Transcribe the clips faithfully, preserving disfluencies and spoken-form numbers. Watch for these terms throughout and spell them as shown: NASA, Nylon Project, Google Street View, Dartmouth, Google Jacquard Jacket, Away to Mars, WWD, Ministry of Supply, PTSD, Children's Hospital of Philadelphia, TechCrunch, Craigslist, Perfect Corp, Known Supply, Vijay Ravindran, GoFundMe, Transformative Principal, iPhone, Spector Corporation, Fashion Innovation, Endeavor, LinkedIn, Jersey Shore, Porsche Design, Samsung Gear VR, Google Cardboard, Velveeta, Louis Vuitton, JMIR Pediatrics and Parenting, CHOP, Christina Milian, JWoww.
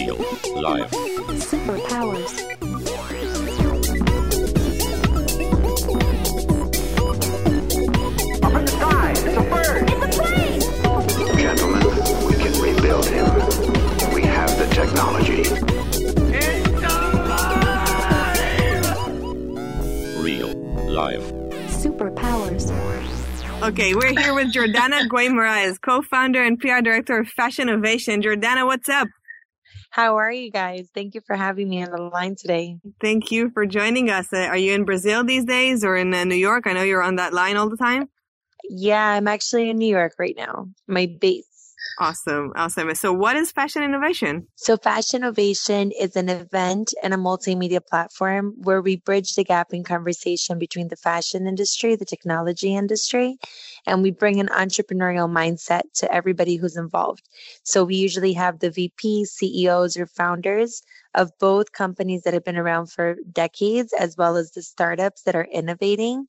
Real life. Superpowers. Up in the sky, it's a bird. It's a plane. Gentlemen, we can rebuild him. We have the technology. It's alive! Real life. Superpowers. Okay, we're here with Jordana Guimaraes, co-founder and P R director of Fashion Innovation. Jordana, what's up? How are you guys? Thank you for having me on the line today. Thank you for joining us. Are you in Brazil these days or in New York? I know you're on that line all the time. Yeah, I'm actually in New York right now, my base. Awesome. Awesome. So what is Fashion Innovation? So Fashion Innovation is an event and a multimedia platform where we bridge the gap in conversation between the fashion industry, the technology industry, and we bring an entrepreneurial mindset to everybody who's involved. So we usually have the V Ps, C E Os, or founders of both companies that have been around for decades, as well as the startups that are innovating,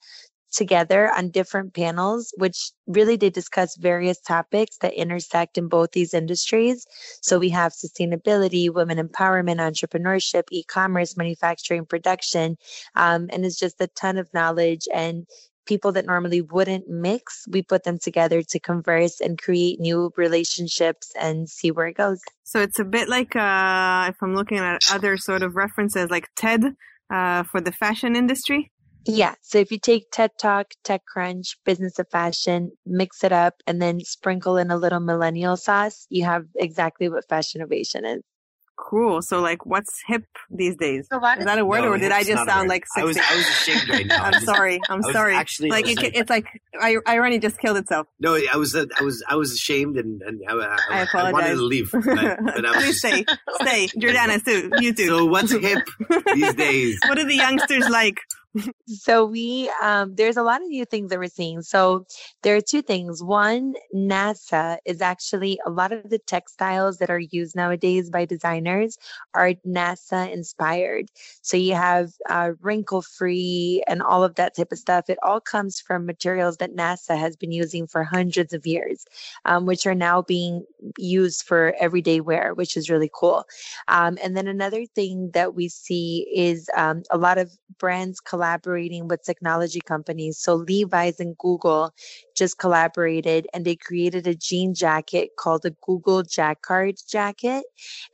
together on different panels, which really they discuss various topics that intersect in both these industries. So we have sustainability, women empowerment, entrepreneurship, e-commerce, manufacturing, production, um, and it's just a ton of knowledge and people that normally wouldn't mix. We put them together to converse and create new relationships and see where it goes. So it's a bit like uh, if I'm looking at other sort of references like TED uh, for the fashion industry. Yeah. So if you take TED Talk, TechCrunch, Business of Fashion, mix it up, and then sprinkle in a little millennial sauce, you have exactly what Fashion Innovation is. Cool. So like what's hip these days? So is that a word no, or did I just sound like sexy? I was, I was ashamed right now. I'm sorry. I'm sorry. Actually, like it, it's like irony just killed itself. No, I was I was I was ashamed and, and I, I, I, apologize. I wanted to leave. But, but I was Please just... stay. Stay. Jordana, too. You too. So what's hip these days? What are the youngsters like? So we, um, there's a lot of new things that we're seeing. So there are two things. One, NASA is actually, a lot of the textiles that are used nowadays by designers are NASA inspired. So you have uh, wrinkle-free and all of that type of stuff. It all comes from materials that NASA has been using for hundreds of years, um, which are now being used for everyday wear, which is really cool. Um, and then another thing that we see is um, a lot of brands collaborating collaborating with technology companies. So Levi's and Google just collaborated and they created a jean jacket called the Google Jacquard Jacket.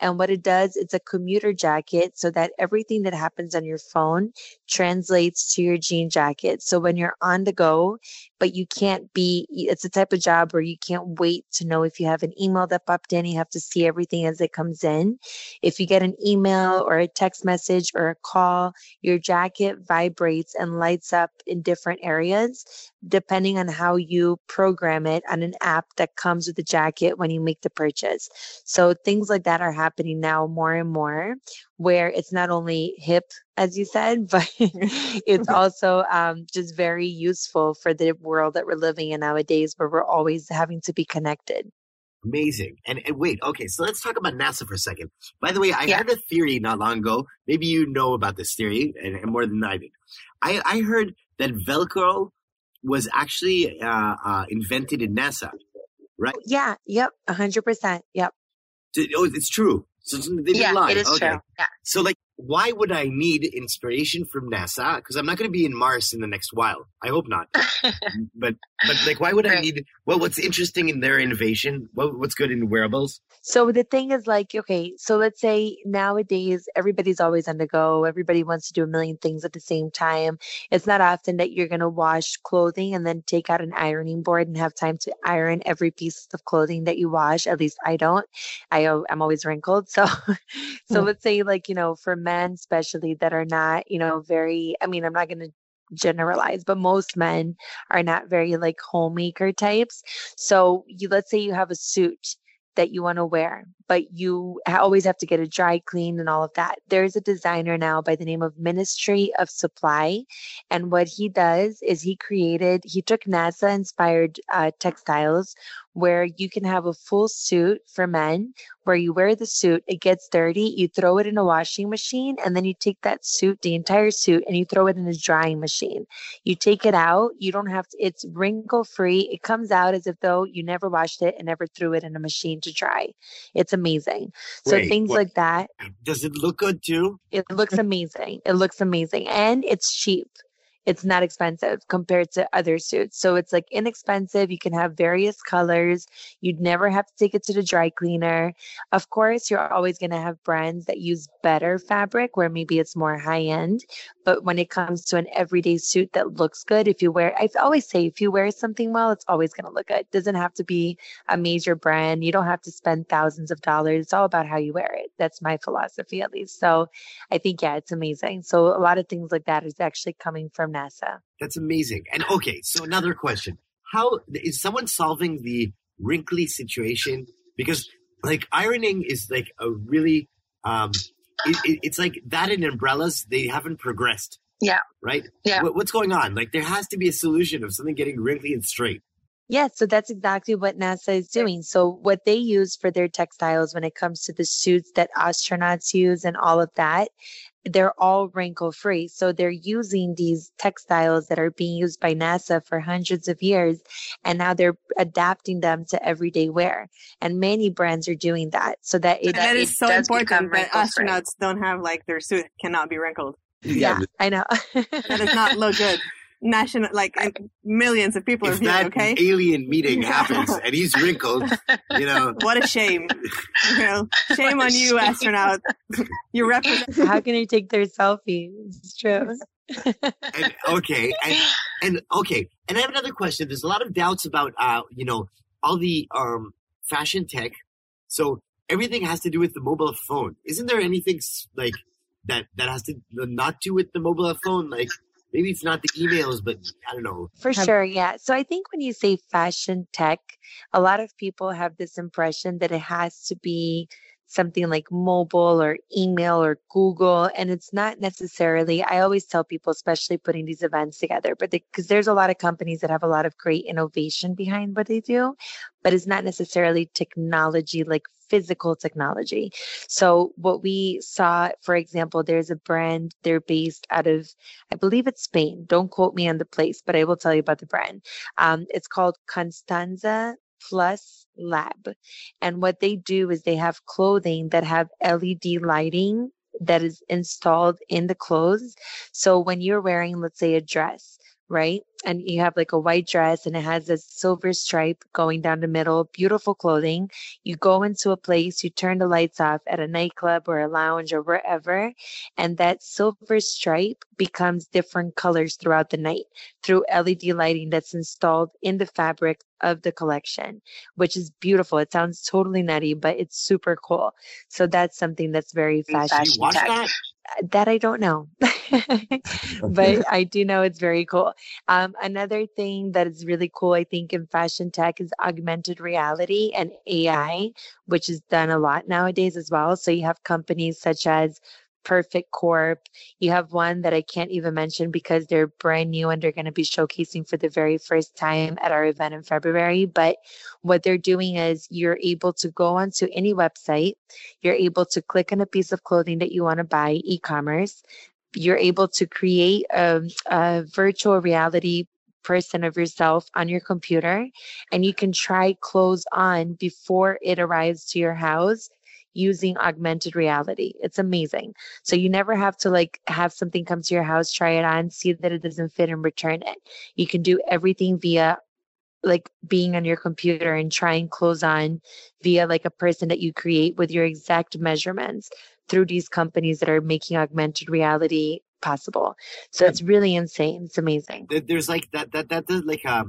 And what it does, it's a commuter jacket so that everything that happens on your phone translates to your jean jacket. So when you're on the go, but you can't be, it's the type of job where you can't wait to know if you have an email that popped in, you have to see everything as it comes in. If you get an email or a text message or a call, your jacket vibrates and lights up in different areas, depending on how you program it on an app that comes with the jacket when you make the purchase. So things like that are happening now more and more, where it's not only hip, as you said, but it's also um, just very useful for the world that we're living in nowadays, where we're always having to be connected. Amazing. And, and wait, okay, so let's talk about NASA for a second. By the way, I yeah. heard a theory not long ago. Maybe you know about this theory and, and more than I did. I, I heard that Velcro was actually uh, uh, invented in NASA, right? Yeah, yep, one hundred percent, yep. So, oh, it's true. So they didn't yeah, lie. It is okay. True. Yeah. So like, why would I need inspiration from NASA? Because I'm not going to be in Mars in the next while. I hope not. but but like, why would right. I need? Well, what's interesting in their innovation? What, what's good in wearables? So the thing is like, okay, so let's say nowadays everybody's always on the go. Everybody wants to do a million things at the same time. It's not often that you're going to wash clothing and then take out an ironing board and have time to iron every piece of clothing that you wash. At least I don't. I I'm always wrinkled. So so let's say like, you know, for men especially that are not, you know, very, I mean, I'm not going to generalize, but most men are not very like homemaker types. So you, let's say you have a suit that you want to wear, but you always have to get a dry clean and all of that. There's a designer now by the name of Ministry of Supply. And what he does is he created, he took NASA inspired uh, textiles, where you can have a full suit for men, where you wear the suit, it gets dirty, you throw it in a washing machine, and then you take that suit, the entire suit, and you throw it in a drying machine. You take it out, you don't have to, it's wrinkle free. It comes out as if though you never washed it and never threw it in a machine to dry. It's amazing. So Wait, things what? like that. Does it look good too? It looks amazing. It looks amazing. And it's cheap. It's not expensive compared to other suits. So it's like inexpensive. You can have various colors. You'd never have to take it to the dry cleaner. Of course, you're always going to have brands that use better fabric where maybe it's more high end. But when it comes to an everyday suit that looks good, if you wear, I always say, if you wear something well, it's always going to look good. It doesn't have to be a major brand. You don't have to spend thousands of dollars. It's all about how you wear it. That's my philosophy, at least. So I think, yeah, it's amazing. So a lot of things like that is actually coming from NASA. That's amazing. And okay, so another question. How is someone solving the wrinkly situation? Because like ironing is like a really, um, it, it, it's like that in umbrellas, they haven't progressed. Yeah. Right? Yeah. What, what's going on? Like there has to be a solution of something getting wrinkly and straight. Yes, yeah, so that's exactly what NASA is doing. So what they use for their textiles when it comes to the suits that astronauts use and all of that, they're all wrinkle free. So they're using these textiles that are being used by NASA for hundreds of years, and now they're adapting them to everyday wear. And many brands are doing that so that it, that is it so important that astronauts don't have like their suit cannot be wrinkled. Yeah, yeah I know. That does not look good. National, like millions of people if are viewing, okay? Alien meeting happens and he's wrinkled, you know. What a shame. You know, shame on you, shame. Astronaut. You represent. How can you take their selfie? It's true. And, okay. And, and okay. And I have another question. There's a lot of doubts about, uh, you know, all the um, fashion tech. So everything has to do with the mobile phone. Isn't there anything like that, that has to not do with the mobile phone? Like, maybe it's not the emails, but I don't know. For sure, yeah. So I think when you say fashion tech, a lot of people have this impression that it has to be something like mobile or email or Google. And it's not necessarily, I always tell people, especially putting these events together, but because there's a lot of companies that have a lot of great innovation behind what they do, but it's not necessarily technology like physical technology. So what we saw, for example, there's a brand, they're based out of, I believe it's Spain. Don't quote me on the place, but I will tell you about the brand. Um, it's called Constanza Plus Lab. And what they do is they have clothing that have L E D lighting that is installed in the clothes. So when you're wearing, let's say, a dress, right? And you have like a white dress and it has a silver stripe going down the middle, beautiful clothing. You go into a place, you turn the lights off at a nightclub or a lounge or wherever, and that silver stripe becomes different colors throughout the night through L E D lighting that's installed in the fabric of the collection, which is beautiful. It sounds totally nutty, but it's super cool. So that's something that's very fashion tech. That? that I don't know, but I do know it's very cool. Um, Another thing that is really cool, I think, in fashion tech is augmented reality and A I, which is done a lot nowadays as well. So you have companies such as Perfect Corp. You have one that I can't even mention because they're brand new and they're going to be showcasing for the very first time at our event in February. But what they're doing is you're able to go onto any website. You're able to click on a piece of clothing that you want to buy, e-commerce. You're able to create a, a virtual reality person of yourself on your computer, and you can try clothes on before it arrives to your house using augmented reality. It's amazing. So you never have to like have something come to your house, try it on, see that it doesn't fit and return it. You can do everything via like being on your computer and trying clothes on via like a person that you create with your exact measurements through these companies that are making augmented reality possible. So it's really insane. It's amazing. There's like that, that, that, that's like a,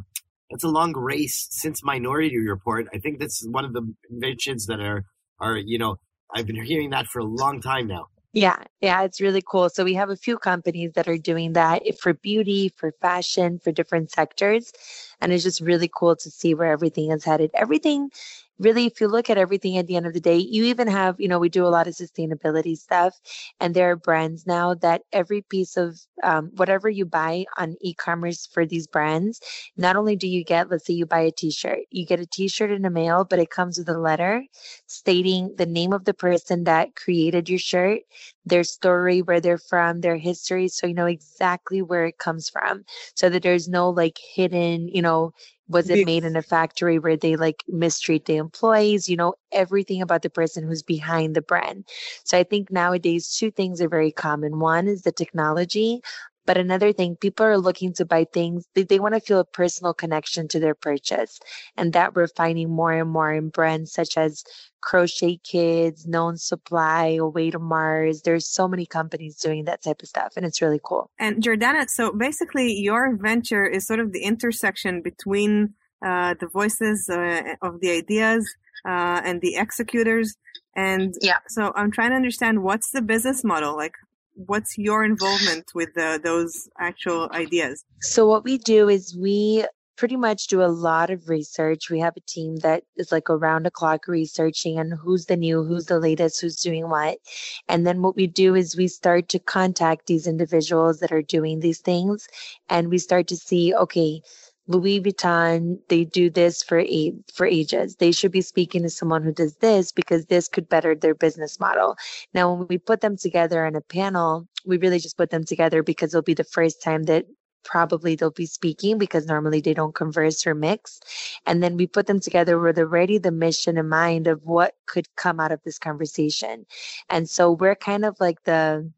that's a long race since Minority Report. I think that's one of the inventions that are, are, you know, I've been hearing that for a long time now. Yeah. Yeah. It's really cool. So we have a few companies that are doing that for beauty, for fashion, for different sectors. And it's just really cool to see where everything is headed. Everything really, if you look at everything at the end of the day, you even have, you know, we do a lot of sustainability stuff, and there are brands now that every piece of um, whatever you buy on e-commerce for these brands, not only do you get, let's say you buy a t-shirt, you get a t-shirt in the mail, but it comes with a letter stating the name of the person that created your shirt, their story, where they're from, their history, so you know exactly where it comes from, so that there's no like hidden, you know, was it made in a factory where they like mistreat the employees, you know, everything about the person who's behind the brand. So I think nowadays two things are very common. One is the technology, but another thing, people are looking to buy things, they, they want to feel a personal connection to their purchase, and that we're finding more and more in brands such as Crochet Kids, Known Supply, Away to Mars. There's so many companies doing that type of stuff, and it's really cool. And Jordana, so basically your venture is sort of the intersection between uh, the voices uh, of the ideas uh, and the executors. And yeah. So I'm trying to understand, what's the business model? Like, what's your involvement with the, those actual ideas? So what we do is we pretty much do a lot of research. We have a team that is like around the clock researching on who's the new, who's the latest, who's doing what. And then what we do is we start to contact these individuals that are doing these things, and we start to see, okay, Louis Vuitton, they do this for a, for ages. They should be speaking to someone who does this because this could better their business model. Now, when we put them together in a panel, we really just put them together because it'll be the first time that probably they'll be speaking, because normally they don't converse or mix. And then we put them together with already the mission in mind of what could come out of this conversation. And so we're kind of like the,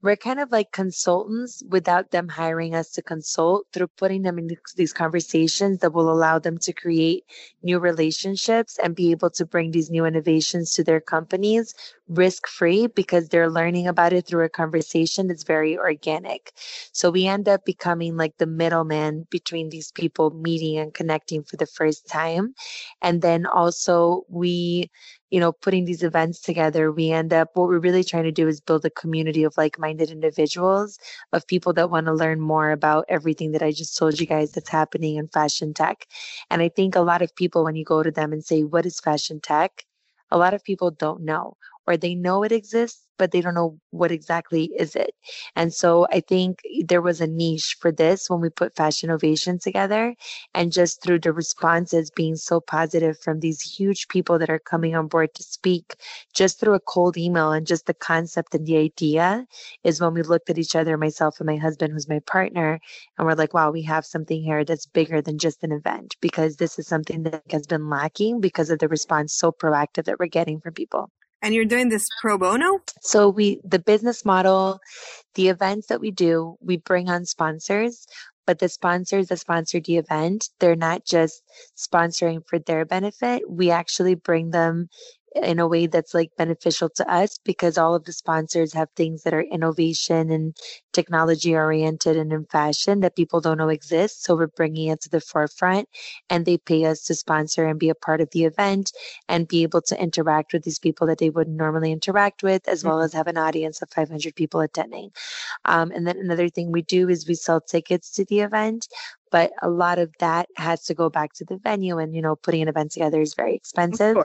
we're kind of like consultants without them hiring us to consult, through putting them in these conversations that will allow them to create new relationships and be able to bring these new innovations to their companies risk-free, because they're learning about it through a conversation that's very organic. So we end up becoming like the middleman between these people meeting and connecting for the first time. And then also we... you know, putting these events together, we end up, what we're really trying to do is build a community of like-minded individuals, of people that want to learn more about everything that I just told you guys that's happening in fashion tech. And I think a lot of people, when you go to them and say, what is fashion tech? A lot of people don't know, or they know it exists, but they don't know what exactly is it. And so I think there was a niche for this when we put Fashion Innovation together, and just through the responses being so positive from these huge people that are coming on board to speak, just through a cold email and just the concept and the idea, is when we looked at each other, myself and my husband, who's my partner, and we're like, wow, we have something here that's bigger than just an event, because this is something that has been lacking because of the response so proactive that we're getting from people. And you're doing this pro bono? So we, the business model, the events that we do, we bring on sponsors, but the sponsors that sponsor the event, they're not just sponsoring for their benefit. We actually bring them in a way that's like beneficial to us, because all of the sponsors have things that are innovation and technology oriented and in fashion that people don't know exists. So we're bringing it to the forefront, and they pay us to sponsor and be a part of the event and be able to interact with these people that they wouldn't normally interact with, as well as have an audience of five hundred people attending. Um, and then another thing we do is we sell tickets to the event, but a lot of that has to go back to the venue, and, you know, putting an event together is very expensive.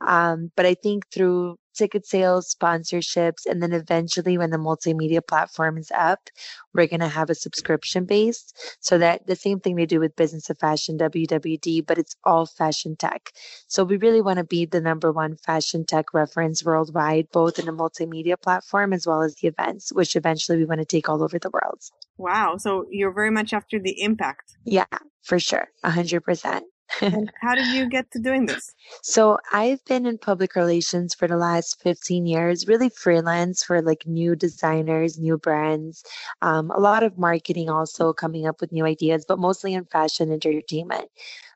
Um, but I think through ticket sales, sponsorships, and then eventually when the multimedia platform is up, we're going to have a subscription base, so that the same thing they do with Business of Fashion, W W D, but it's all fashion tech. So we really want to be the number one fashion tech reference worldwide, both in the multimedia platform as well as the events, which eventually we want to take all over the world. Wow. So you're very much after the impact. Yeah, for sure. A hundred percent. How did you get to doing this? So I've been in public relations for the last fifteen years, really freelance for like new designers, new brands, um, a lot of marketing, also coming up with new ideas, but mostly in fashion and entertainment.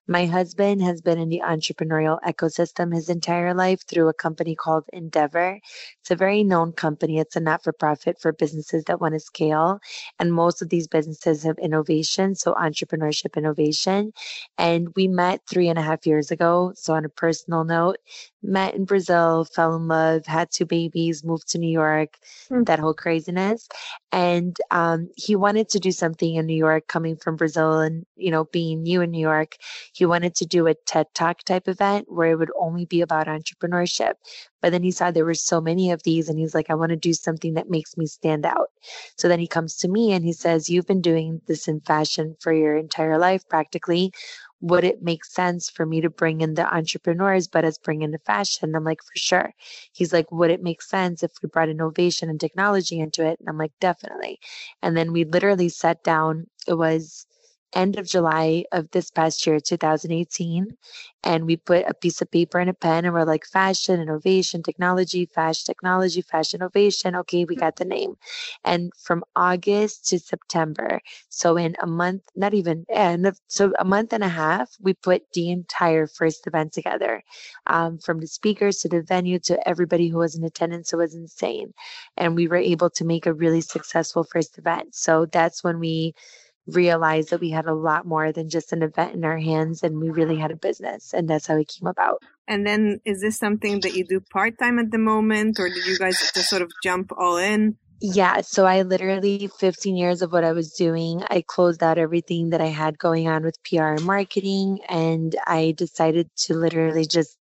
My husband has been in the entrepreneurial ecosystem his entire life through a company called Endeavor. It's a very known company. It's a not-for-profit for businesses that want to scale. And most of these businesses have innovation, so entrepreneurship innovation. And we met three and a half years ago. So on a personal note, met in Brazil, fell in love, had two babies, moved to New York, mm. that whole craziness. And um, he wanted to do something in New York, coming from Brazil and, you know, being new in New York. He He wanted to do a TED Talk type event where it would only be about entrepreneurship. But then he saw there were so many of these and he's like, I want to do something that makes me stand out. So then he comes to me and he says, you've been doing this in fashion for your entire life practically. Would it make sense for me to bring in the entrepreneurs, but as bring in the fashion? I'm like, for sure. He's like, would it make sense if we brought innovation and technology into it? And I'm like, definitely. And then we literally sat down. It was end of July of this past year, two thousand eighteen. And we put a piece of paper and a pen and we're like, fashion, innovation, technology, fashion, technology, fashion, innovation. Okay, we got the name. And from August to September, so in a month, not even, and so a month and a half, we put the entire first event together, um, from the speakers to the venue to everybody who was in attendance. It was insane. And we were able to make a really successful first event. So that's when we realized that we had a lot more than just an event in our hands and we really had a business, and that's how it came about. And then is this something that you do part-time at the moment, or did you guys just sort of jump all in? Yeah. So I literally, fifteen years of what I was doing, I closed out everything that I had going on with P R and marketing, and I decided to literally just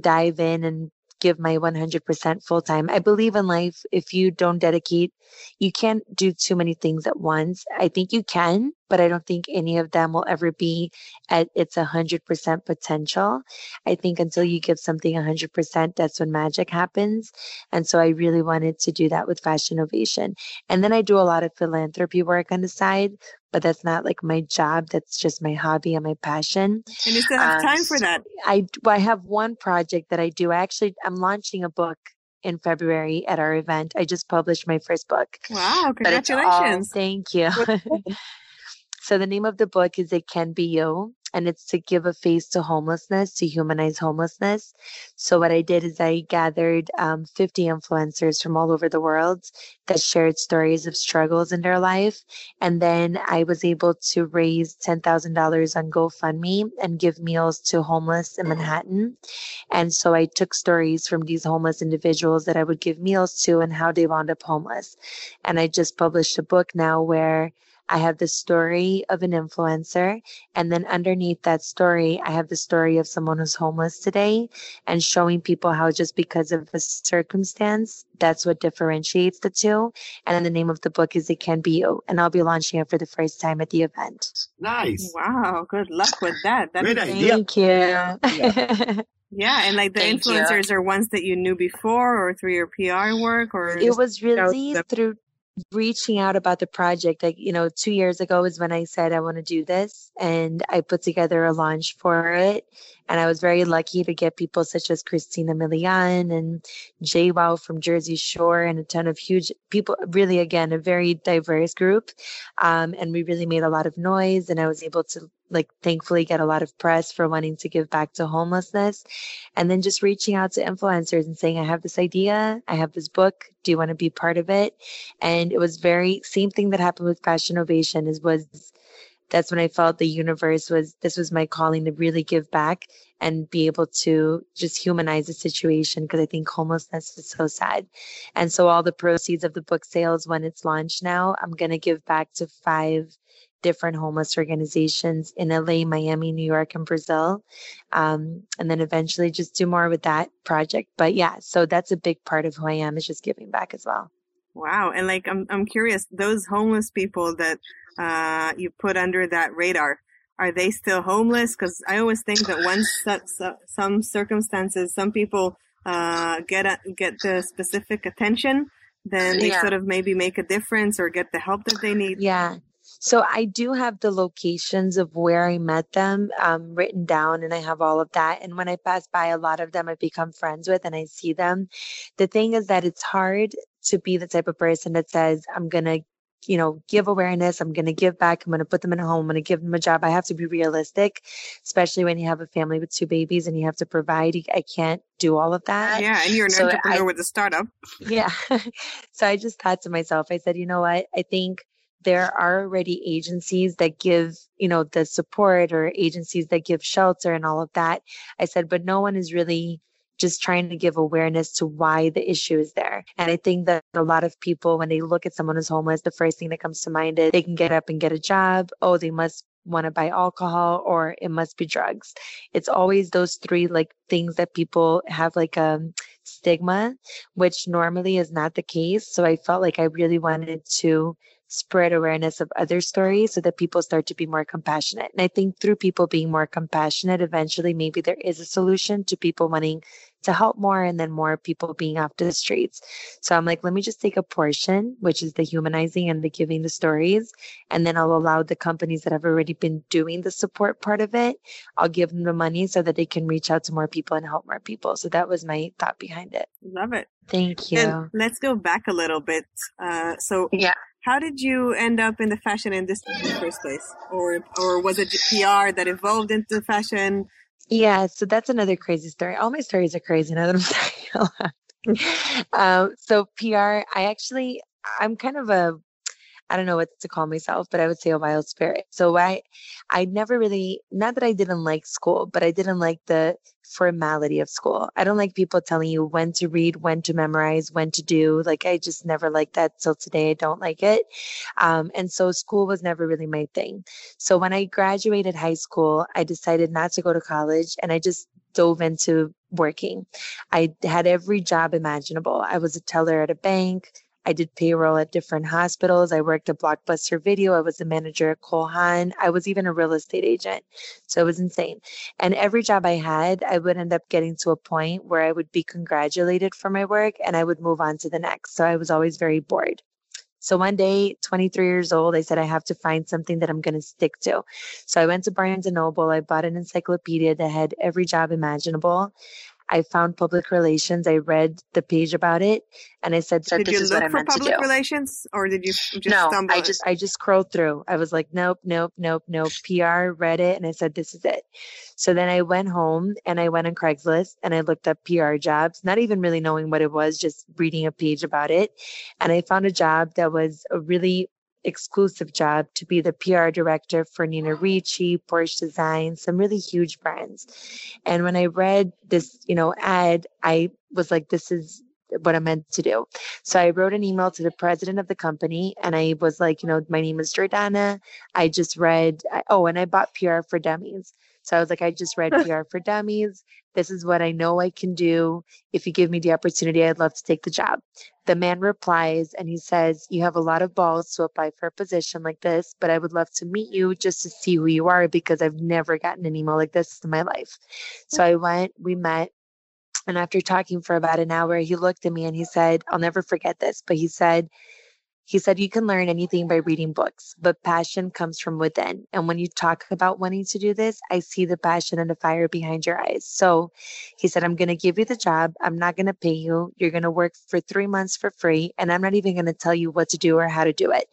dive in and give my one hundred percent full time. I believe in life, if you don't dedicate, you can't do too many things at once. I think you can, but I don't think any of them will ever be at its one hundred percent potential. I think until you give something one hundred percent, that's when magic happens. And so I really wanted to do that with Fashion Innovation. And then I do a lot of philanthropy work on the side, but that's not like my job. That's just my hobby and my passion. And you still have um, time for that. I, I have one project that I do. I actually, I'm launching a book in February at our event. I just published my first book. Wow. Congratulations. All, thank you. So the name of the book is It Can Be You, and it's to give a face to homelessness, to humanize homelessness. So what I did is I gathered um, fifty influencers from all over the world that shared stories of struggles in their life. And then I was able to raise ten thousand dollars on GoFundMe and give meals to homeless in Manhattan. And so I took stories from these homeless individuals that I would give meals to and how they wound up homeless. And I just published a book now where I have the story of an influencer, and then underneath that story, I have the story of someone who's homeless today, and showing people how just because of a circumstance, that's what differentiates the two. And then the name of the book is It Can Be You, and I'll be launching it for the first time at the event. Nice. Wow. Good luck with that. That's great idea. Thank you. Yeah. Yeah, and like the Thank influencers you. Are ones that you knew before or through your P R work? Or it was released through reaching out about the project. Like, you know, two years ago is when I said I want to do this, and I put together a launch for it. And I was very lucky to get people such as Christina Milian and JWoww from Jersey Shore and a ton of huge people, really, again, a very diverse group. Um, and we really made a lot of noise, and I was able to, like, thankfully get a lot of press for wanting to give back to homelessness. And then just reaching out to influencers and saying, I have this idea, I have this book, do you want to be part of it? And it was very, same thing that happened with Fashion Innovation is was, that's when I felt the universe was, this was my calling to really give back and be able to just humanize the situation, because I think homelessness is so sad. And so all the proceeds of the book sales, when it's launched now, I'm going to give back to five different homeless organizations in L A, Miami, New York, and Brazil. Um, and then eventually just do more with that project. But yeah, so that's a big part of who I am, is just giving back as well. Wow. And like, I'm I'm curious, those homeless people that uh, you put under that radar, are they still homeless? Because I always think that once so, some circumstances, some people uh, get a, get the specific attention, then they yeah. sort of maybe make a difference or get the help that they need. Yeah. So I do have the locations of where I met them um, written down, and I have all of that. And when I pass by, a lot of them I've become friends with and I see them. The thing is that it's hard to be the type of person that says, I'm going to, you know, give awareness, I'm going to give back, I'm going to put them in a home, I'm going to give them a job. I have to be realistic, especially when you have a family with two babies and you have to provide. I can't do all of that. Yeah. And you're an so entrepreneur I, with a startup. Yeah. So I just thought to myself, I said, you know what, I think there are already agencies that give, you know, the support, or agencies that give shelter and all of that. I said, but no one is really just trying to give awareness to why the issue is there. And I think that a lot of people, when they look at someone who's homeless, the first thing that comes to mind is they can get up and get a job. Oh, they must want to buy alcohol, or it must be drugs. It's always those three like things that people have like a stigma, which normally is not the case. So I felt like I really wanted to spread awareness of other stories so that people start to be more compassionate. And I think through people being more compassionate, eventually maybe there is a solution to people wanting to help more and then more people being off the streets. So I'm like, let me just take a portion, which is the humanizing and the giving the stories. And then I'll allow the companies that have already been doing the support part of it. I'll give them the money so that they can reach out to more people and help more people. So that was my thought behind it. Love it. Thank you. And let's go back a little bit. Uh, so yeah. How did you end up in the fashion industry in the first place? Or or was it P R that evolved into fashion? Yeah, so that's another crazy story. All my stories are crazy now that I'm starting a lot. um, so P R, I actually, I'm kind of a, I don't know what to call myself, but I would say a wild spirit. So I, I never really, not that I didn't like school, but I didn't like the formality of school. I don't like people telling you when to read, when to memorize, when to do. Like, I just never liked that. Till today, I don't like it. Um, and so school was never really my thing. So when I graduated high school, I decided not to go to college, and I just dove into working. I had every job imaginable. I was a teller at a bank. I did payroll at different hospitals. I worked at Blockbuster Video. I was a manager at Cole Haan. I was even a real estate agent. So it was insane. And every job I had, I would end up getting to a point where I would be congratulated for my work and I would move on to the next. So I was always very bored. So one day, twenty-three years old, I said, I have to find something that I'm going to stick to. So I went to Barnes and Noble. I bought an encyclopedia that had every job imaginable. I found public relations. I read the page about it, and I said, so "This is what I meant to do." Did you look for public relations, or did you just no, stumble? No, I just I just scrolled through. I was like, "Nope, nope, nope, nope." P R, read it, and I said, "This is it." So then I went home and I went on Craigslist and I looked up P R jobs, not even really knowing what it was, just reading a page about it, and I found a job that was a really exclusive job to be the P R director for Nina Ricci, Porsche Design, some really huge brands. And when I read this, you know, ad, I was like, this is what I'm meant to do. So I wrote an email to the president of the company and I was like, you know, my name is Jordana. I just read, oh, and I bought P R for Dummies. So I was like, I just read P R for Dummies. This is what I know I can do. If you give me the opportunity, I'd love to take the job. The man replies and he says, you have a lot of balls to apply for a position like this, but I would love to meet you just to see who you are because I've never gotten an email like this in my life. So I went, we met. And after talking for about an hour, he looked at me and he said, I'll never forget this, but he said, He said, you can learn anything by reading books, but passion comes from within. And when you talk about wanting to do this, I see the passion and the fire behind your eyes. So he said, I'm going to give you the job. I'm not going to pay you. You're going to work for three months for free. And I'm not even going to tell you what to do or how to do it.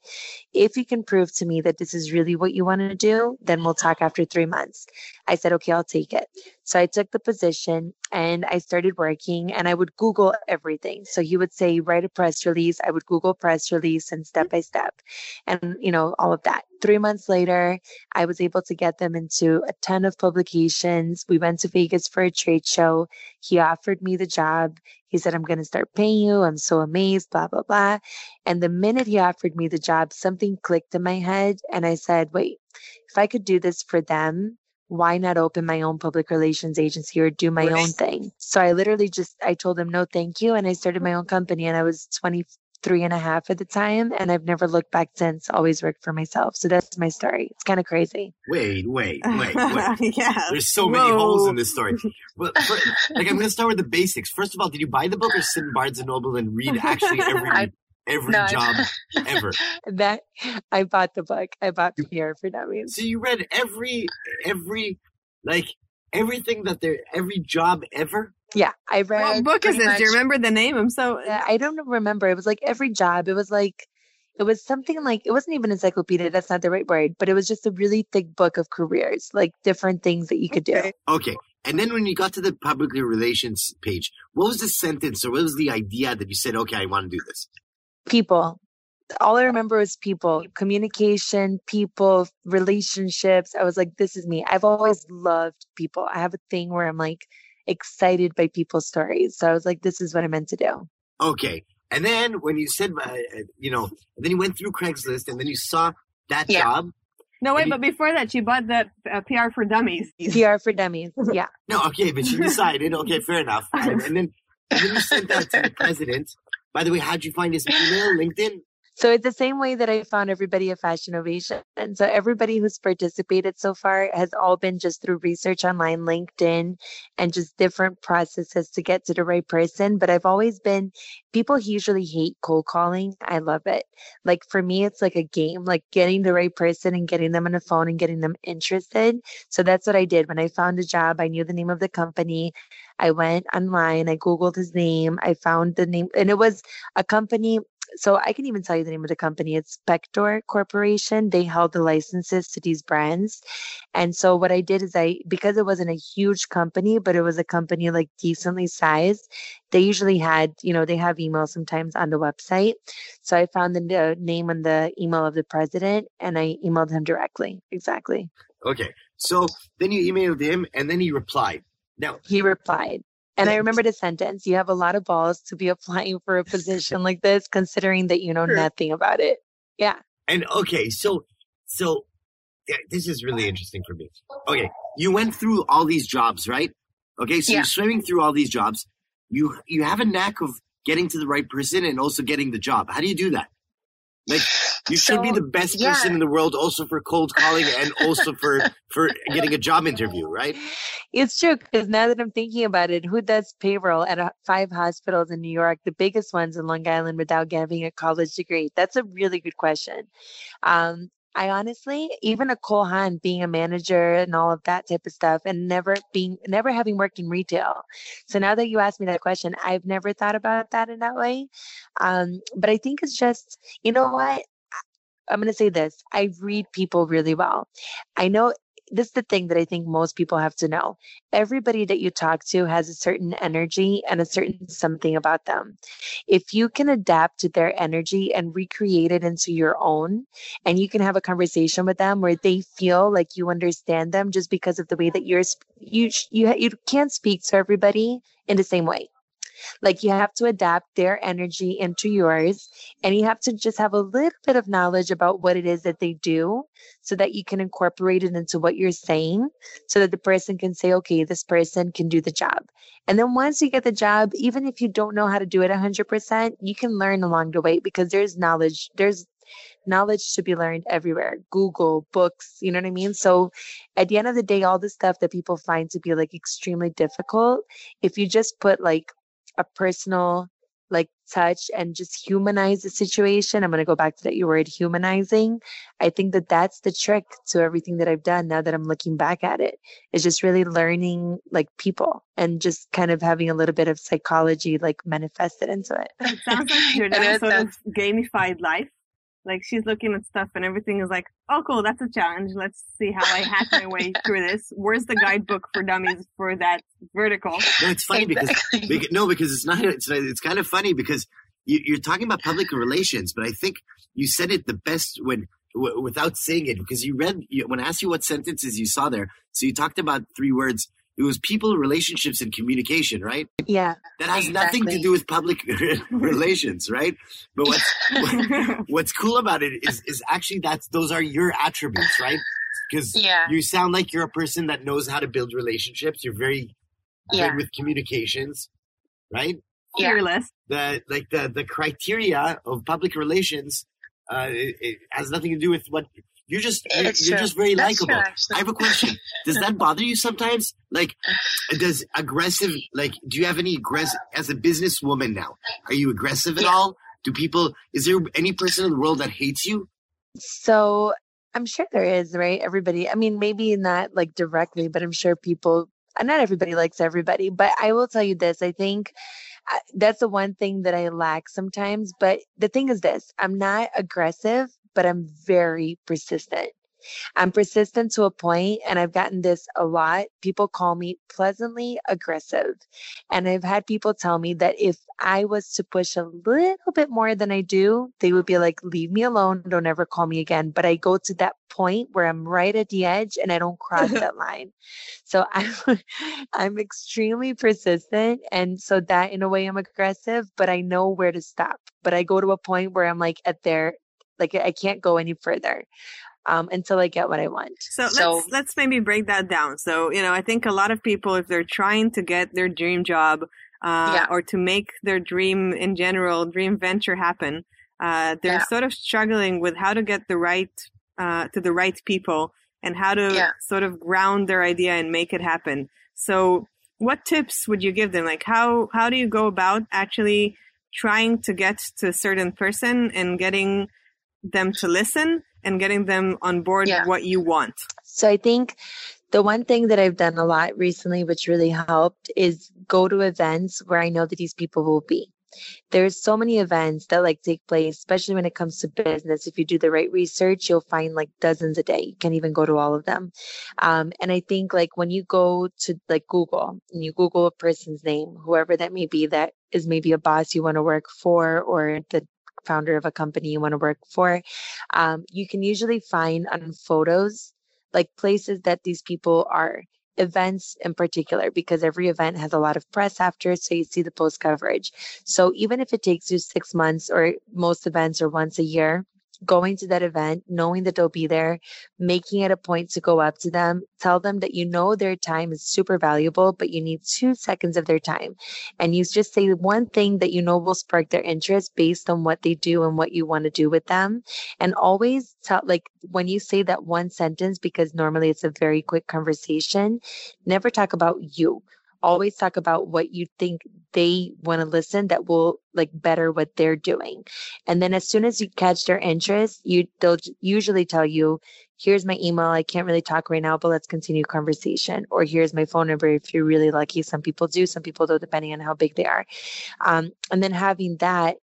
If you can prove to me that this is really what you want to do, then we'll talk after three months. I said, okay, I'll take it. So I took the position and I started working and I would Google everything. So he would say, write a press release. I would Google press release and step by step and, you know, all of that. Three months later, I was able to get them into a ton of publications. We went to Vegas for a trade show. He offered me the job. He said, I'm going to start paying you. I'm so amazed, blah, blah, blah. And the minute he offered me the job, something clicked in my head. And I said, wait, if I could do this for them, why not open my own public relations agency or do my own thing? So I literally just, I told him, no, thank you. And I started my own company and I was twenty-three and a half at the time. And I've never looked back since, always worked for myself. So that's my story. It's kind of crazy. Wait, wait, wait, wait. Yeah. There's so many Whoa. holes in this story. Well, for, like, I'm going to start with the basics. First of all, did you buy the book or sit in Barnes and Noble and read actually every I- Every no, job ever. That I bought the book. I bought P R for Dummies. So you read every, every, like everything that there, every job ever. Yeah, I read. What book is this? Much, do you remember the name? I'm so. I don't remember. It was like every job. It was like, it was something like it wasn't even encyclopedia. That's not the right word. But it was just a really thick book of careers, like different things that you could okay. do. Okay. And then when you got to the public relations page, what was the sentence or what was the idea that you said, okay, I want to do this? People. All I remember was people, communication, people, relationships. I was like, this is me. I've always loved people. I have a thing where I'm like excited by people's stories. So I was like, this is what I meant to do. Okay. And then when you said, uh, you know, then you went through Craigslist and then you saw that yeah. job. No, wait, but before that, she bought the uh, P R for Dummies. P R for Dummies, yeah. No, okay, but she decided, okay, fair enough. And, and then you sent that to the president. By the way, how'd you find his email, LinkedIn? So it's the same way that I found everybody at Fashion Innovation. And so everybody who's participated so far has all been just through research online, LinkedIn, and just different processes to get to the right person. But I've always been, people usually hate cold calling. I love it. Like for me, it's like a game, like getting the right person and getting them on the phone and getting them interested. So that's what I did. When I found a job, I knew the name of the company. I went online, I Googled his name, I found the name, and it was a company. So I can even tell you the name of the company. It's Spector Corporation. They held the licenses to these brands. And so what I did is I, because it wasn't a huge company, but it was a company like decently sized, they usually had, you know, they have emails sometimes on the website. So I found the name on the email of the president and I emailed him directly. Exactly. Okay. So then you emailed him and then he replied. Now he replied. And I remembered a sentence, you have a lot of balls to be applying for a position like this, considering that you know nothing about it. Yeah. And okay, so, so yeah, this is really interesting for me. Okay. You went through all these jobs, right? Okay. So yeah. You're swimming through all these jobs. You, you have a knack of getting to the right person and also getting the job. How do you do that? Like you should so, be the best yeah. person in the world also for cold calling and also for, for getting a job interview, right? It's true because now that I'm thinking about it, who does payroll at a, five hospitals in New York, the biggest ones in Long Island without having a college degree? That's a really good question. Um, I honestly, even a Cole Haan being a manager and all of that type of stuff and never being, never having worked in retail. So now that you asked me that question, I've never thought about that in that way. Um, but I think it's just, you know what? I'm going to say this. I read people really well. I know this is the thing that I think most people have to know. Everybody that you talk to has a certain energy and a certain something about them. If you can adapt to their energy and recreate it into your own, and you can have a conversation with them where they feel like you understand them just because of the way that you're, you, you, you can't speak to everybody in the same way. Like you have to adapt their energy into yours and you have to just have a little bit of knowledge about what it is that they do so that you can incorporate it into what you're saying so that the person can say, okay, this person can do the job. And then once you get the job, even if you don't know how to do it one hundred percent, you can learn along the way because there's knowledge, there's knowledge to be learned everywhere. Google, books, you know what I mean? So at the end of the day, all the stuff that people find to be like extremely difficult, if you just put like a personal like touch and just humanize the situation. I'm going to go back to that your word humanizing. I think that that's the trick to everything that I've done now that I'm looking back at it. It's just really learning like people and just kind of having a little bit of psychology like manifested into it. It sounds like you're doing sort of gamified life. Like she's looking at stuff and everything is like, oh, cool, that's a challenge. Let's see how I hack my way through this. Where's the guidebook for dummies for that vertical? No, it's funny exactly. because, because, no, because it's not, it's, it's kind of funny because you, you're talking about public relations, but I think you said it the best when, w- without saying it, because you read, you, when I asked you what sentences you saw there, so you talked about three words. It was people, relationships, and communication, right? Yeah. That has exactly. nothing to do with public relations, right? But what's, what, what's cool about it is, is actually that's those are your attributes, right? Because yeah. you sound like you're a person that knows how to build relationships. You're very yeah. good with communications, right? Yeah. The, like the, the criteria of public relations uh, it, it has nothing to do with what – You're just you're, you're just very likable. I have a question. Does that bother you sometimes? Like, does aggressive? Like, do you have any aggressive? As a businesswoman now, are you aggressive at yeah. all? Do people? Is there any person in the world that hates you? So I'm sure there is, right? Everybody. I mean, maybe not like directly, but I'm sure people. Not everybody likes everybody, but I will tell you this. I think. That's the one thing that I lack sometimes. But the thing is this, I'm not aggressive, but I'm very persistent. I'm persistent to a point, and I've gotten this a lot. People call me pleasantly aggressive. And I've had people tell me that if I was to push a little bit more than I do, they would be like, leave me alone. Don't ever call me again. But I go to that point where I'm right at the edge and I don't cross that line. So I'm, I'm extremely persistent. And so that in a way I'm aggressive, but I know where to stop. But I go to a point where I'm like at their, like I can't go any further. um, until I get what I want. So, so let's, let's maybe break that down. So, you know, I think a lot of people, if they're trying to get their dream job uh, yeah. or to make their dream in general, dream venture happen, uh, they're yeah. sort of struggling with how to get the right uh, to the right people and how to yeah. sort of ground their idea and make it happen. So what tips would you give them? Like how, how do you go about actually trying to get to a certain person and getting them to listen and getting them on board yeah. with what you want? So I think the one thing that I've done a lot recently, which really helped, is go to events where I know that these people will be. There's so many events that like take place, especially when it comes to business. If you do the right research, you'll find like dozens a day. You can't even go to all of them. Um, and I think like when you go to like Google and you Google a person's name, whoever that may be, that is maybe a boss you want to work for or the founder of a company you want to work for, um, you can usually find on photos like places that these people are. Events in particular, because every event has a lot of press after, so you see the post coverage. So even if it takes you six months or most events are once a year, going to that event, knowing that they'll be there, making it a point to go up to them, tell them that you know their time is super valuable, but you need two seconds of their time. And you just say one thing that you know will spark their interest based on what they do and what you want to do with them. And always tell, like when you say that one sentence, because normally it's a very quick conversation, never talk about you. Always talk about what you think they want to listen that will like better what they're doing. And then as soon as you catch their interest, you they'll usually tell you, here's my email. I can't really talk right now, but let's continue conversation. Or here's my phone number. If you're really lucky, some people do, some people don't, depending on how big they are. Um, and then having that,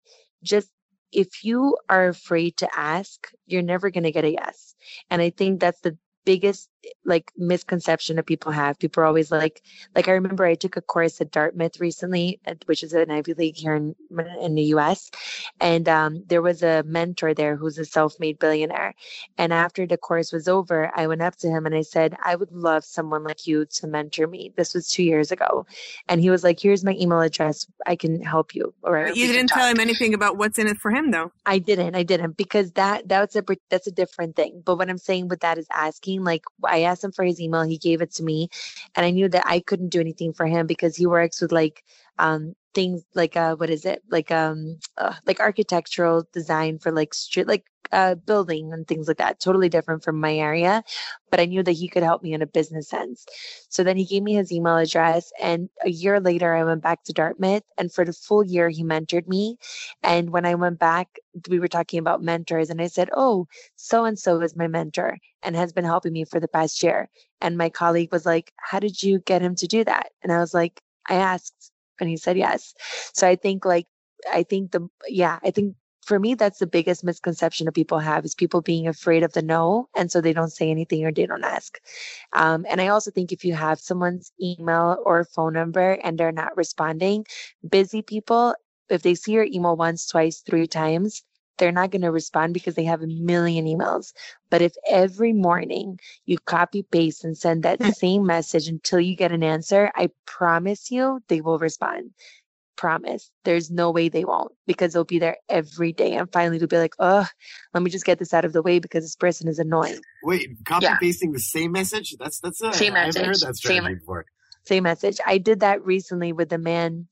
just if you are afraid to ask, you're never going to get a yes. And I think that's the biggest like misconception that people have. People are always like, like I remember I took a course at Dartmouth recently, which is an Ivy League here in, in the U S. And um, there was a mentor there who's a self-made billionaire. And after the course was over, I went up to him and I said, I would love someone like you to mentor me. This was two years ago. And he was like, here's my email address. I can help you. Or but you didn't tell him anything about what's in it for him though. I didn't. I didn't because that, that's a, that's a different thing. But what I'm saying with that is asking, like I asked him for his email. He gave it to me, and I knew that I couldn't do anything for him because he works with like um, things like uh, what is it like um uh, like architectural design for like street like uh, building and things like that. Totally different from my area, but I knew that he could help me in a business sense. So then he gave me his email address, and a year later I went back to Dartmouth, and for the full year he mentored me. And when I went back, we were talking about mentors, and I said, oh, so-and-so is my mentor and has been helping me for the past year. And my colleague was like, how did you get him to do that? And I was like, I asked, and he said yes. So I think like, I think the, yeah, I think for me, that's the biggest misconception that people have is people being afraid of the no. And so they don't say anything or they don't ask. Um, and I also think if you have someone's email or phone number and they're not responding, busy people, if they see your email once, twice, three times, they're not going to respond because they have a million emails. But if every morning you copy paste and send that same message until you get an answer, I promise you they will respond. Promise. There's no way they won't, because they'll be there every day. And finally they'll be like, oh, let me just get this out of the way because this person is annoying. Wait, copy yeah. pasting the same message? That's that's a, same I message. Haven't heard that strategy same, before. Same message. I did that recently with a man,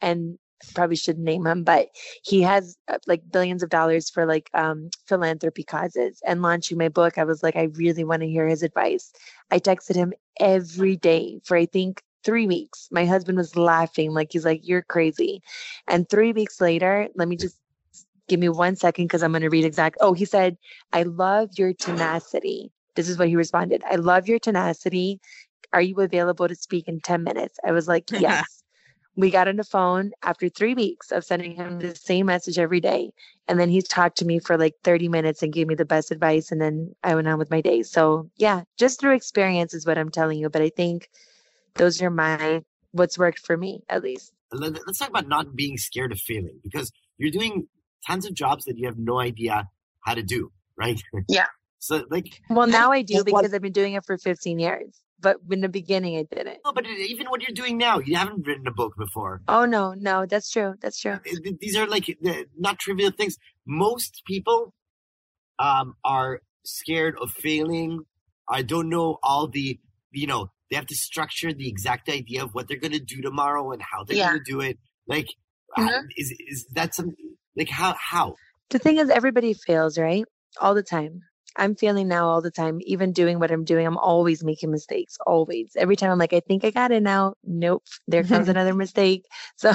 and probably shouldn't name him, but he has uh, like billions of dollars for like um, philanthropy causes. And launching my book, I was like, I really want to hear his advice. I texted him every day for I think three weeks. My husband was laughing, like he's like, you're crazy. And three weeks later, let me just give me one second because I'm going to read exact. Oh, he said, I love your tenacity. This is what he responded. I love your tenacity. Are you available to speak in ten minutes? I was like, yes. We got on the phone after three weeks of sending him the same message every day. And then he talked to me for like thirty minutes and gave me the best advice. And then I went on with my day. So yeah, just through experience is what I'm telling you. But I think those are my, what's worked for me at least. Let's talk about not being scared of failing, because you're doing tons of jobs that you have no idea how to do, right? Yeah. So like, well, now I do because I've been doing it for fifteen years. But in the beginning, I didn't. No, but even what you're doing now, you haven't written a book before. Oh, no, no, that's true. That's true. These are like not trivial things. Most people um, are scared of failing. I don't know all the, you know, they have to structure the exact idea of what they're going to do tomorrow and how they're yeah. going to do it. Like, mm-hmm. is is that something, like how, how? The thing is, everybody fails, right? All the time. I'm failing now all the time. Even doing what I'm doing, I'm always making mistakes, always. Every time I'm like, I think I got it now. Nope. There comes another mistake. So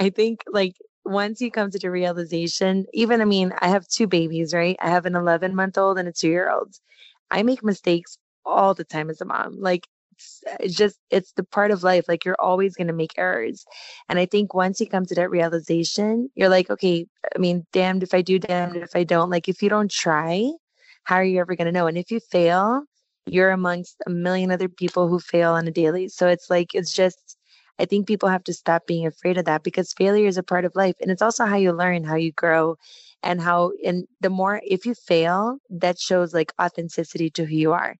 I think like once you come to the realization, even, I mean, I have two babies, right? I have an eleven month old and a two year old. I make mistakes all the time as a mom. Like it's, it's just, it's the part of life. Like you're always going to make errors. And I think once you come to that realization, you're like, okay, I mean, damned if I do, damned if I don't. Like if you don't try, how are you ever going to know? And if you fail, you're amongst a million other people who fail on a daily. So it's like, it's just, I think people have to stop being afraid of that because failure is a part of life. And it's also how you learn, how you grow, and how, and the more, if you fail, that shows like authenticity to who you are.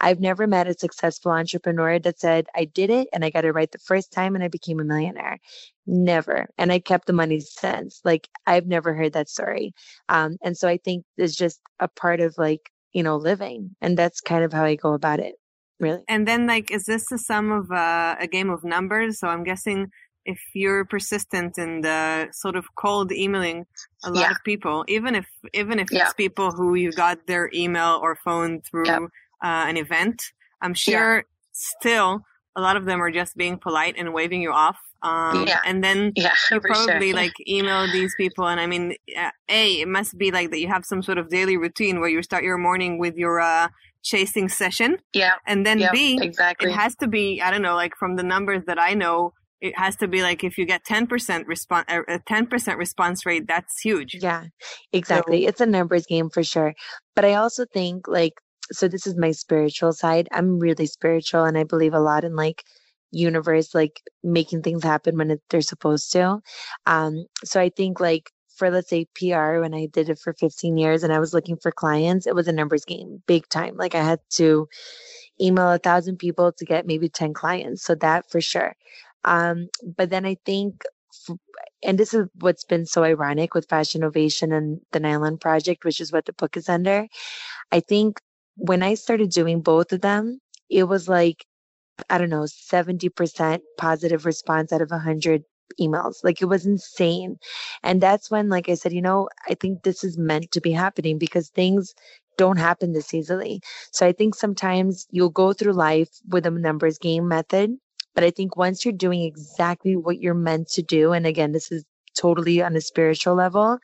I've never met a successful entrepreneur that said, I did it and I got it right the first time and I became a millionaire. Never. And I kept the money since. Like I've never heard that story. Um, and so I think it's just a part of like, you know, living. And that's kind of how I go about it, really. And then like, is this the sum of uh, a game of numbers? So I'm guessing if you're persistent and uh, sort of cold emailing a lot yeah. of people, even if even if yeah. it's people who you got their email or phone through yep. uh, an event, I'm sure yeah. still a lot of them are just being polite and waving you off. Um, yeah. And then yeah, you probably sure. like email these people. And I mean, uh, A, it must be like that you have some sort of daily routine where you start your morning with your uh, chasing session. Yeah. And then yep, B, exactly. it has to be, I don't know, like from the numbers that I know, it has to be like if you get ten percent response, a ten percent response rate, that's huge. Yeah, exactly. So, it's a numbers game for sure. But I also think like, so this is my spiritual side. I'm really spiritual and I believe a lot in like, universe, like making things happen when it, they're supposed to. Um, so I think like for, let's say P R, when I did it for fifteen years and I was looking for clients, it was a numbers game, big time. Like I had to email a thousand people to get maybe ten clients. So that for sure. Um, but then I think, f- and this is what's been so ironic with Fashion Innovation and the Nylon Project, which is what the book is under. I think when I started doing both of them, it was like, I don't know, seventy percent positive response out of one hundred emails. Like it was insane. And that's when, like I said, you know, I think this is meant to be happening because things don't happen this easily. So I think sometimes you'll go through life with a numbers game method. But I think once you're doing exactly what you're meant to do, and again, this is totally on a spiritual level,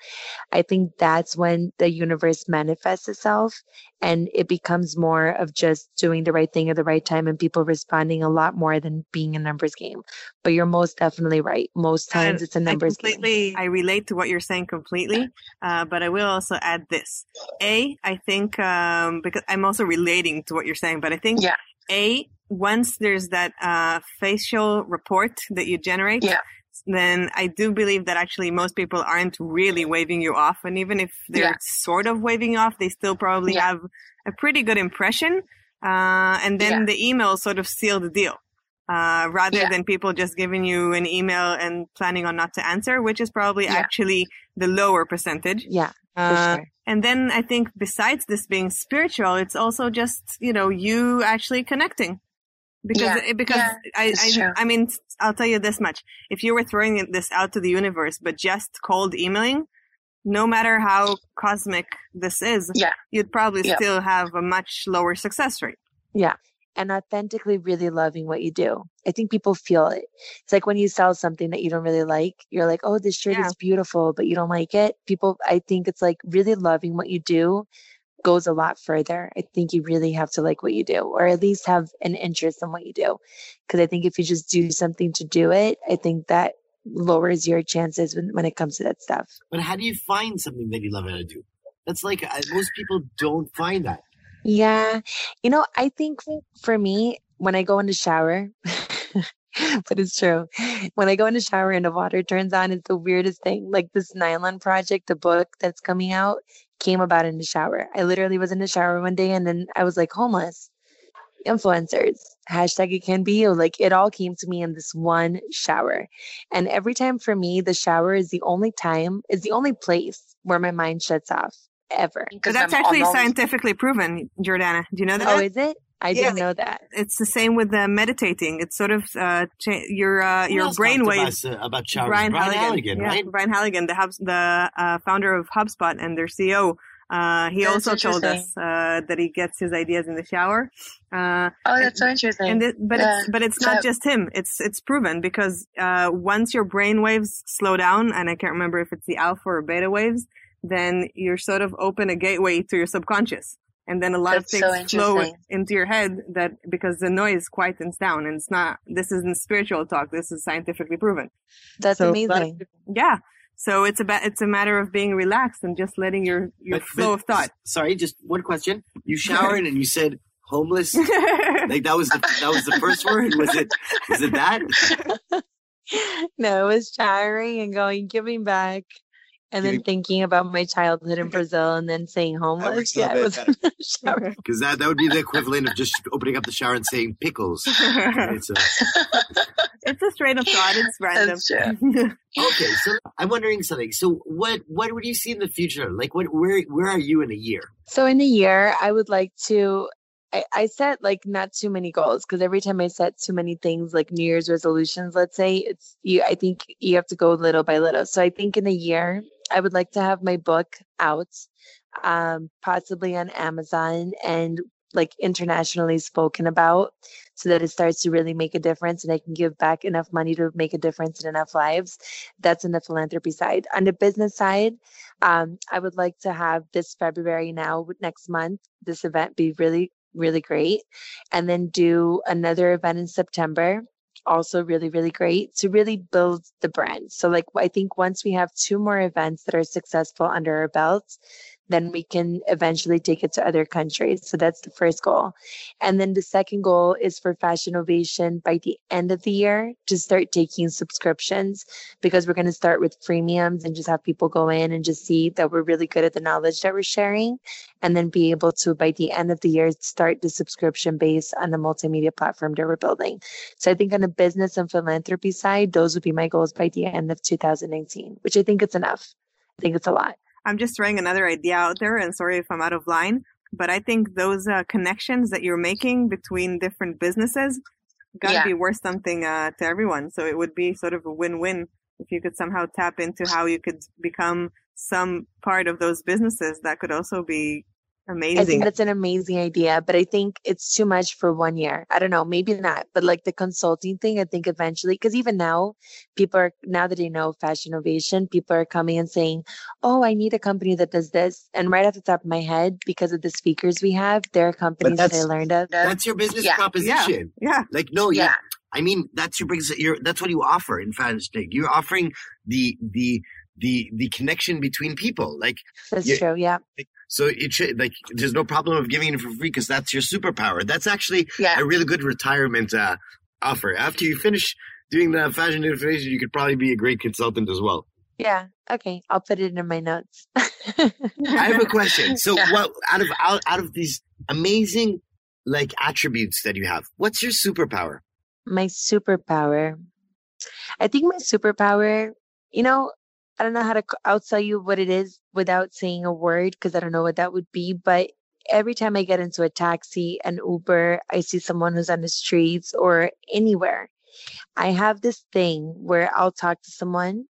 I think that's when the universe manifests itself and it becomes more of just doing the right thing at the right time and people responding a lot more than being a numbers game. But you're most definitely right. Most times and it's a numbers I completely, game. I relate to what you're saying completely, uh, but I will also add this. A, I think, um, because I'm also relating to what you're saying, but I think yeah. A, once there's that uh, facial report that you generate, yeah. then I do believe that actually most people aren't really waving you off. And even if they're yeah. sort of waving you off, they still probably yeah. have a pretty good impression. Uh, and then yeah. the email sort of seal the deal, uh, rather yeah. than people just giving you an email and planning on not to answer, which is probably yeah. actually the lower percentage. Yeah, uh, for sure. And then I think besides this being spiritual, it's also just, you know, you actually connecting. Because yeah, because yeah, I I, I mean, I'll tell you this much. If you were throwing this out to the universe, but just cold emailing, no matter how cosmic this is, yeah. you'd probably yeah. still have a much lower success rate. Yeah. And authentically really loving what you do. I think people feel it. It's like when you sell something that you don't really like, you're like, oh, this shirt yeah. is beautiful, but you don't like it. People, I think it's like really loving what you do goes a lot further. I think you really have to like what you do, or at least have an interest in what you do. Because I think if you just do something to do it, I think that lowers your chances when, when it comes to that stuff. But how do you find something that you love how to do? That's like, most people don't find that. Yeah. You know, I think for me, when I go in the shower, but it's true. When I go in the shower and the water turns on, it's the weirdest thing. Like this Nylon Project, the book that's coming out, came about in the shower. I literally was in the shower one day and then I was like, homeless, influencers, hashtag it can be you. Like it all came to me in this one shower. And every time for me, the shower is the only time, is the only place where my mind shuts off. ever. Because that's I'm actually almost... scientifically proven, Jordana. Do you know that? Oh, is it? I yeah. didn't know that. It's the same with the meditating. It's sort of uh, cha- your uh, your brain waves. About, uh, about Brian, Brian Halligan, Halligan yeah, right? Brian Halligan, the Hub, the uh, founder of HubSpot and their C E O. Uh, he that's also told us uh, that he gets his ideas in the shower. Uh, oh, that's and, so interesting. And it, but yeah. it's but it's not so, just him. It's it's proven because uh, once your brain waves slow down, and I can't remember if it's the alpha or beta waves, then you're sort of open a gateway to your subconscious. And then a lot That's of things so flow into your head that because the noise quietens down and it's not, this isn't spiritual talk. This is scientifically proven. That's so, amazing. But, yeah. So it's about, it's a matter of being relaxed and just letting your, your but, flow but, of thought. Sorry. Just one question. You showered and you said homeless. Like that was, the, that was the first word. Was it, was it that? No, it was showering and going, giving back. And then thinking about my childhood in Brazil and then saying homeless. Yeah, it was in the shower. Because that, that would be the equivalent of just opening up the shower and saying pickles. It's a, it's a strain of thought. It's random. Okay, so I'm wondering something. So what what would you see in the future? Like what where where are you in a year? So in a year, I would like to I, I set like not too many goals because every time I set too many things like New Year's resolutions, let's say it's you, I think you have to go little by little. So I think in a year, I would like to have my book out, um, possibly on Amazon and like internationally spoken about so that it starts to really make a difference and I can give back enough money to make a difference in enough lives. That's on the philanthropy side. On the business side, um, I would like to have this February now, next month, this event be really, really great. And then do another event in September. Also really, really great to really build the brand. So like, I think once we have two more events that are successful under our belts, then we can eventually take it to other countries. So that's the first goal. And then the second goal is for Fashion Innovation by the end of the year to start taking subscriptions because we're going to start with freemiums and just have people go in and just see that we're really good at the knowledge that we're sharing and then be able to, by the end of the year, start the subscription base on the multimedia platform that we're building. So I think on the business and philanthropy side, those would be my goals by the end of two thousand nineteen, which I think it's enough. I think it's a lot. I'm just throwing another idea out there, and sorry if I'm out of line, but I think those uh, connections that you're making between different businesses gotta yeah. be worth something uh, to everyone. So it would be sort of a win-win if you could somehow tap into how you could become some part of those businesses. That could also be amazing. I think that's an amazing idea, but I think it's too much for one year. I don't know, maybe not, but like the consulting thing, I think eventually, because even now, people are, now that they know Fashion Innovation, people are coming and saying, oh, I need a company that does this. And right off the top of my head, because of the speakers we have, there are companies that I learned of. That's your business yeah. proposition. Yeah. yeah. Like, no, yeah. yeah. I mean, that's your business. Your, that's what you offer in Fashion. You're offering the, the, the, the connection between people. Like, that's true. Yeah. Like, so it should, like, there's no problem of giving it for free because that's your superpower. That's actually yeah. a really good retirement uh, offer. After you finish doing the Fashion Innovation, you could probably be a great consultant as well. Yeah. Okay. I'll put it in my notes. I have a question. So yeah. what out of out, out of these amazing like attributes that you have, what's your superpower? My superpower. I think my superpower, you know, I don't know how to outsell you what it is without saying a word because I don't know what that would be. But every time I get into a taxi, an Uber, I see someone who's on the streets or anywhere. I have this thing where I'll talk to someone.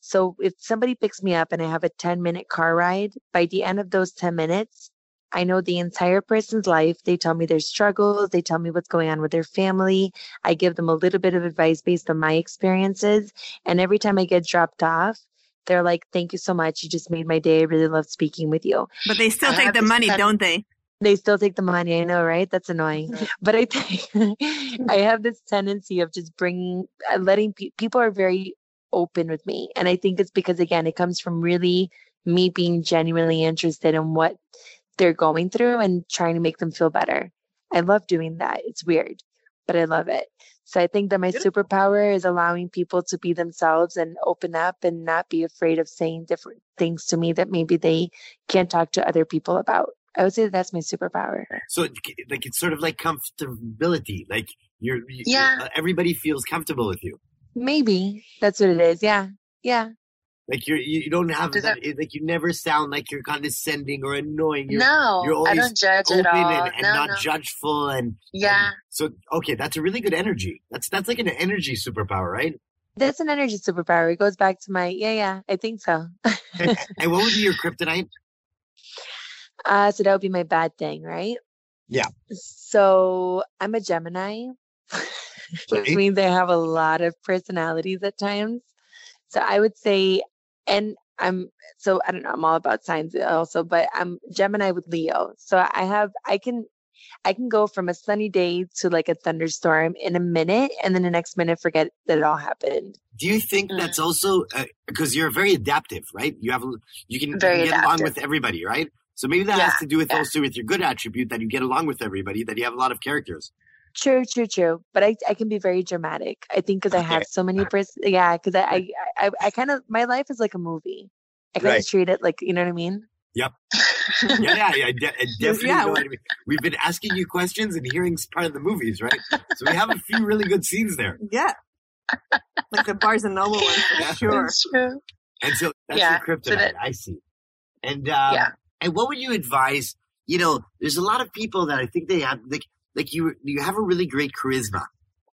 So if somebody picks me up and I have a ten minute car ride, by the end of those ten minutes, I know the entire person's life. They tell me their struggles. They tell me what's going on with their family. I give them a little bit of advice based on my experiences. And every time I get dropped off, they're like, thank you so much. You just made my day. I really love speaking with you. But they still I take the money, spend- don't they? They still take the money. I know, right? That's annoying. Right. But I think I have this tendency of just bringing, uh, letting pe- people are very open with me. And I think it's because, again, it comes from really me being genuinely interested in what they're going through and trying to make them feel better. I love doing that. It's weird, but I love it. So I think that my Beautiful. superpower is allowing people to be themselves and open up and not be afraid of saying different things to me that maybe they can't talk to other people about. I would say that that's my superpower. So like it's sort of like comfortability. Like you're, you're yeah. everybody feels comfortable with you. Maybe that's what it is. Yeah. Yeah. Like you're, you you don't have that, it, like you never sound like you're condescending or annoying. You're, no, you're always I don't judge open at all. and, and no, not no. judgeful and yeah. And so okay, that's a really good energy. That's that's like an energy superpower, right? That's an energy superpower. It goes back to my yeah, yeah. I think so. and, and what would be your kryptonite? Uh, so that would be my bad thing, right? Yeah. So I'm a Gemini, which means I have a lot of personalities at times. So I would say, and I'm, so I don't know, I'm all about signs also, but I'm Gemini with Leo. So I have, I can, I can go from a sunny day to like a thunderstorm in a minute. And then the next minute, forget that it all happened. Do you think that's also, uh, because you're very adaptive, right? You have, you can, you can get along with everybody, right? So maybe that yeah, has to do with yeah. also with your good attribute that you get along with everybody, that you have a lot of characters. True, true, true. But I, I can be very dramatic. I think because I have so many pers- yeah, because I, I, I, I kind of, my life is like a movie. I kind of right. treat it like, you know what I mean? Yep. Yeah, yeah, yeah. I de- I definitely yeah. know what I mean. We've been asking you questions and hearing part of the movies, right? So we have a few really good scenes there. Yeah. Like the Barnes and Noble one for yeah, sure. That's true. And so that's yeah, your kryptonite. That- I see. And um, yeah. And what would you advise? You know, there's a lot of people that I think they have, like, like you, you have a really great charisma.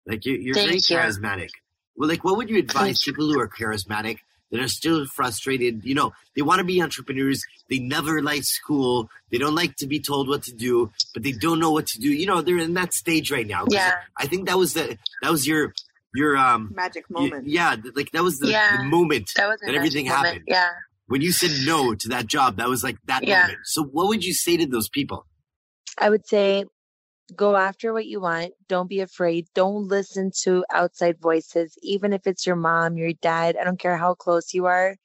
Like you, you're Thank very you. charismatic. Well, like, what would you advise Thank people you. who are charismatic that are still frustrated? You know, they want to be entrepreneurs. They never like school. They don't like to be told what to do, but they don't know what to do. You know, they're in that stage right now. Yeah. I think that was the, that was your, your, um, magic moment. Y- yeah. Like that was the, yeah. the moment that, was that everything moment. happened. Yeah. When you said no to that job, that was like that yeah. moment. So what would you say to those people? I would say, go after what you want. Don't be afraid. Don't listen to outside voices, even if it's your mom, your dad. I don't care how close you are.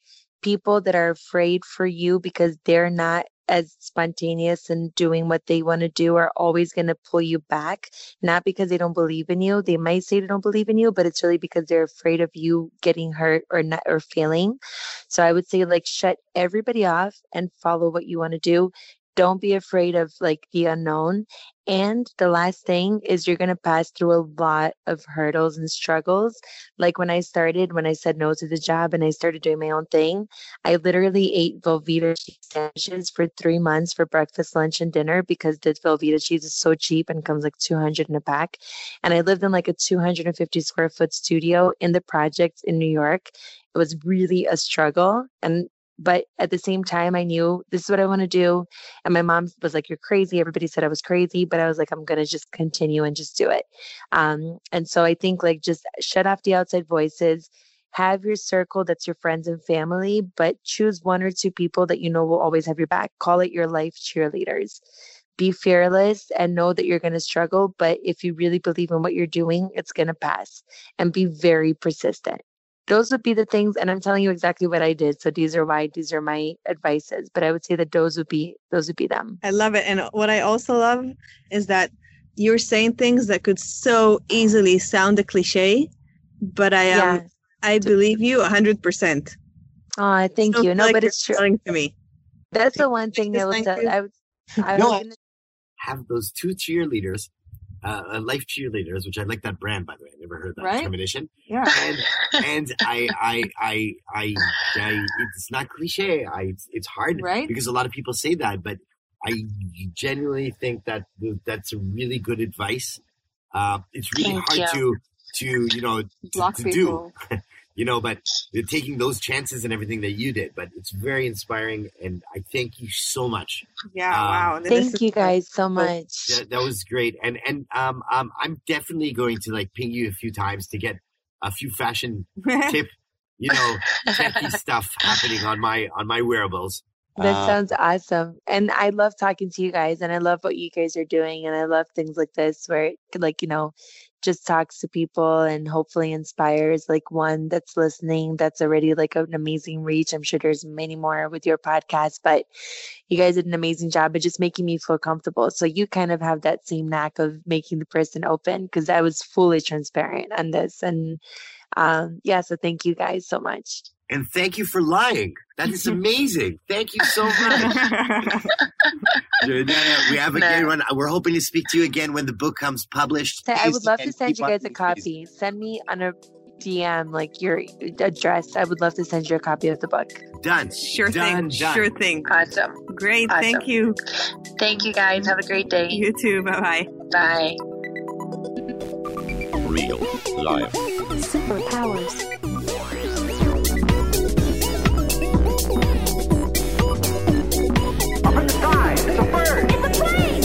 People that are afraid for you because they're not as spontaneous and doing what they want to do are always going to pull you back. Not because they don't believe in you. They might say they don't believe in you, but it's really because they're afraid of you getting hurt or not, or failing. So I would say, like, shut everybody off and follow what you want to do. Don't be afraid of like the unknown. And the last thing is you're going to pass through a lot of hurdles and struggles. Like when I started, when I said no to the job and I started doing my own thing, I literally ate Velveeta cheese sandwiches for three months for breakfast, lunch, and dinner because the Velveeta cheese is so cheap and comes like two hundred in a pack. And I lived in like a two hundred fifty square foot studio in the projects in New York. It was really a struggle. And But at the same time, I knew this is what I want to do. And my mom was like, you're crazy. Everybody said I was crazy, but I was like, I'm going to just continue and just do it. Um, and so I think like just shut off the outside voices, have your circle. That's your friends and family, but choose one or two people that you know will always have your back. Call it your life cheerleaders. Be fearless and know that you're going to struggle. But if you really believe in what you're doing, it's going to pass, and be very persistent. Those would be the things, and I'm telling you exactly what I did. So these are why, these are my advices. But I would say that those would be, those would be them. I love it. And what I also love is that you're saying things that could so easily sound a cliche, but I yeah. um, I believe you one hundred percent. Oh, thank so you. No, like but it's true. To me. That's the one thing that was, uh, I would I no, would have those two cheerleaders. Uh, Life Cheerleaders, which I like that brand, by the way. I never heard that right? combination. Yeah, and, and I, I, I, I, I, it's not cliche. I, it's, it's hard, right? Because a lot of people say that, but I genuinely think that that's really good advice. Uh, it's really Thank hard you. to, to you know, to, to do, you know, but they're taking those chances and everything that you did. But it's very inspiring, and I thank you so much. Yeah, um, wow. Thank is, you guys so much. That, that was great. And and um, um, I'm definitely going to like ping you a few times to get a few fashion tip, you know, techie stuff happening on my on my wearables. That uh, sounds awesome. And I love talking to you guys, and I love what you guys are doing, and I love things like this where it could, like, you know, just talks to people and hopefully inspires like one that's listening. That's already like an amazing reach. I'm sure there's many more with your podcast, but you guys did an amazing job of just making me feel comfortable. So you kind of have that same knack of making the person open, because I was fully transparent on this. And um, yeah, so thank you guys so much. And thank you for lying. That is amazing. Thank you so much. Jordana, we have a no. good one. We're hoping to speak to you again when the book comes published. So I would love to send you guys a copy. Send me on a D M like your address. I would love to send you a copy of the book. Done. Sure done, thing. Done. Sure thing. Awesome. Great. Awesome. Thank you. Thank you, guys. Have a great day. You too. Bye-bye. Bye. Real life. Superpowers. Up in the sky. It's a bird. It's a plane.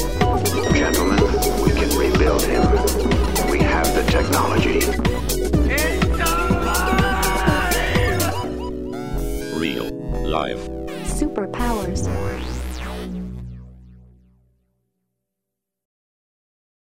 Gentlemen, we can rebuild him. We have the technology. Superpowers.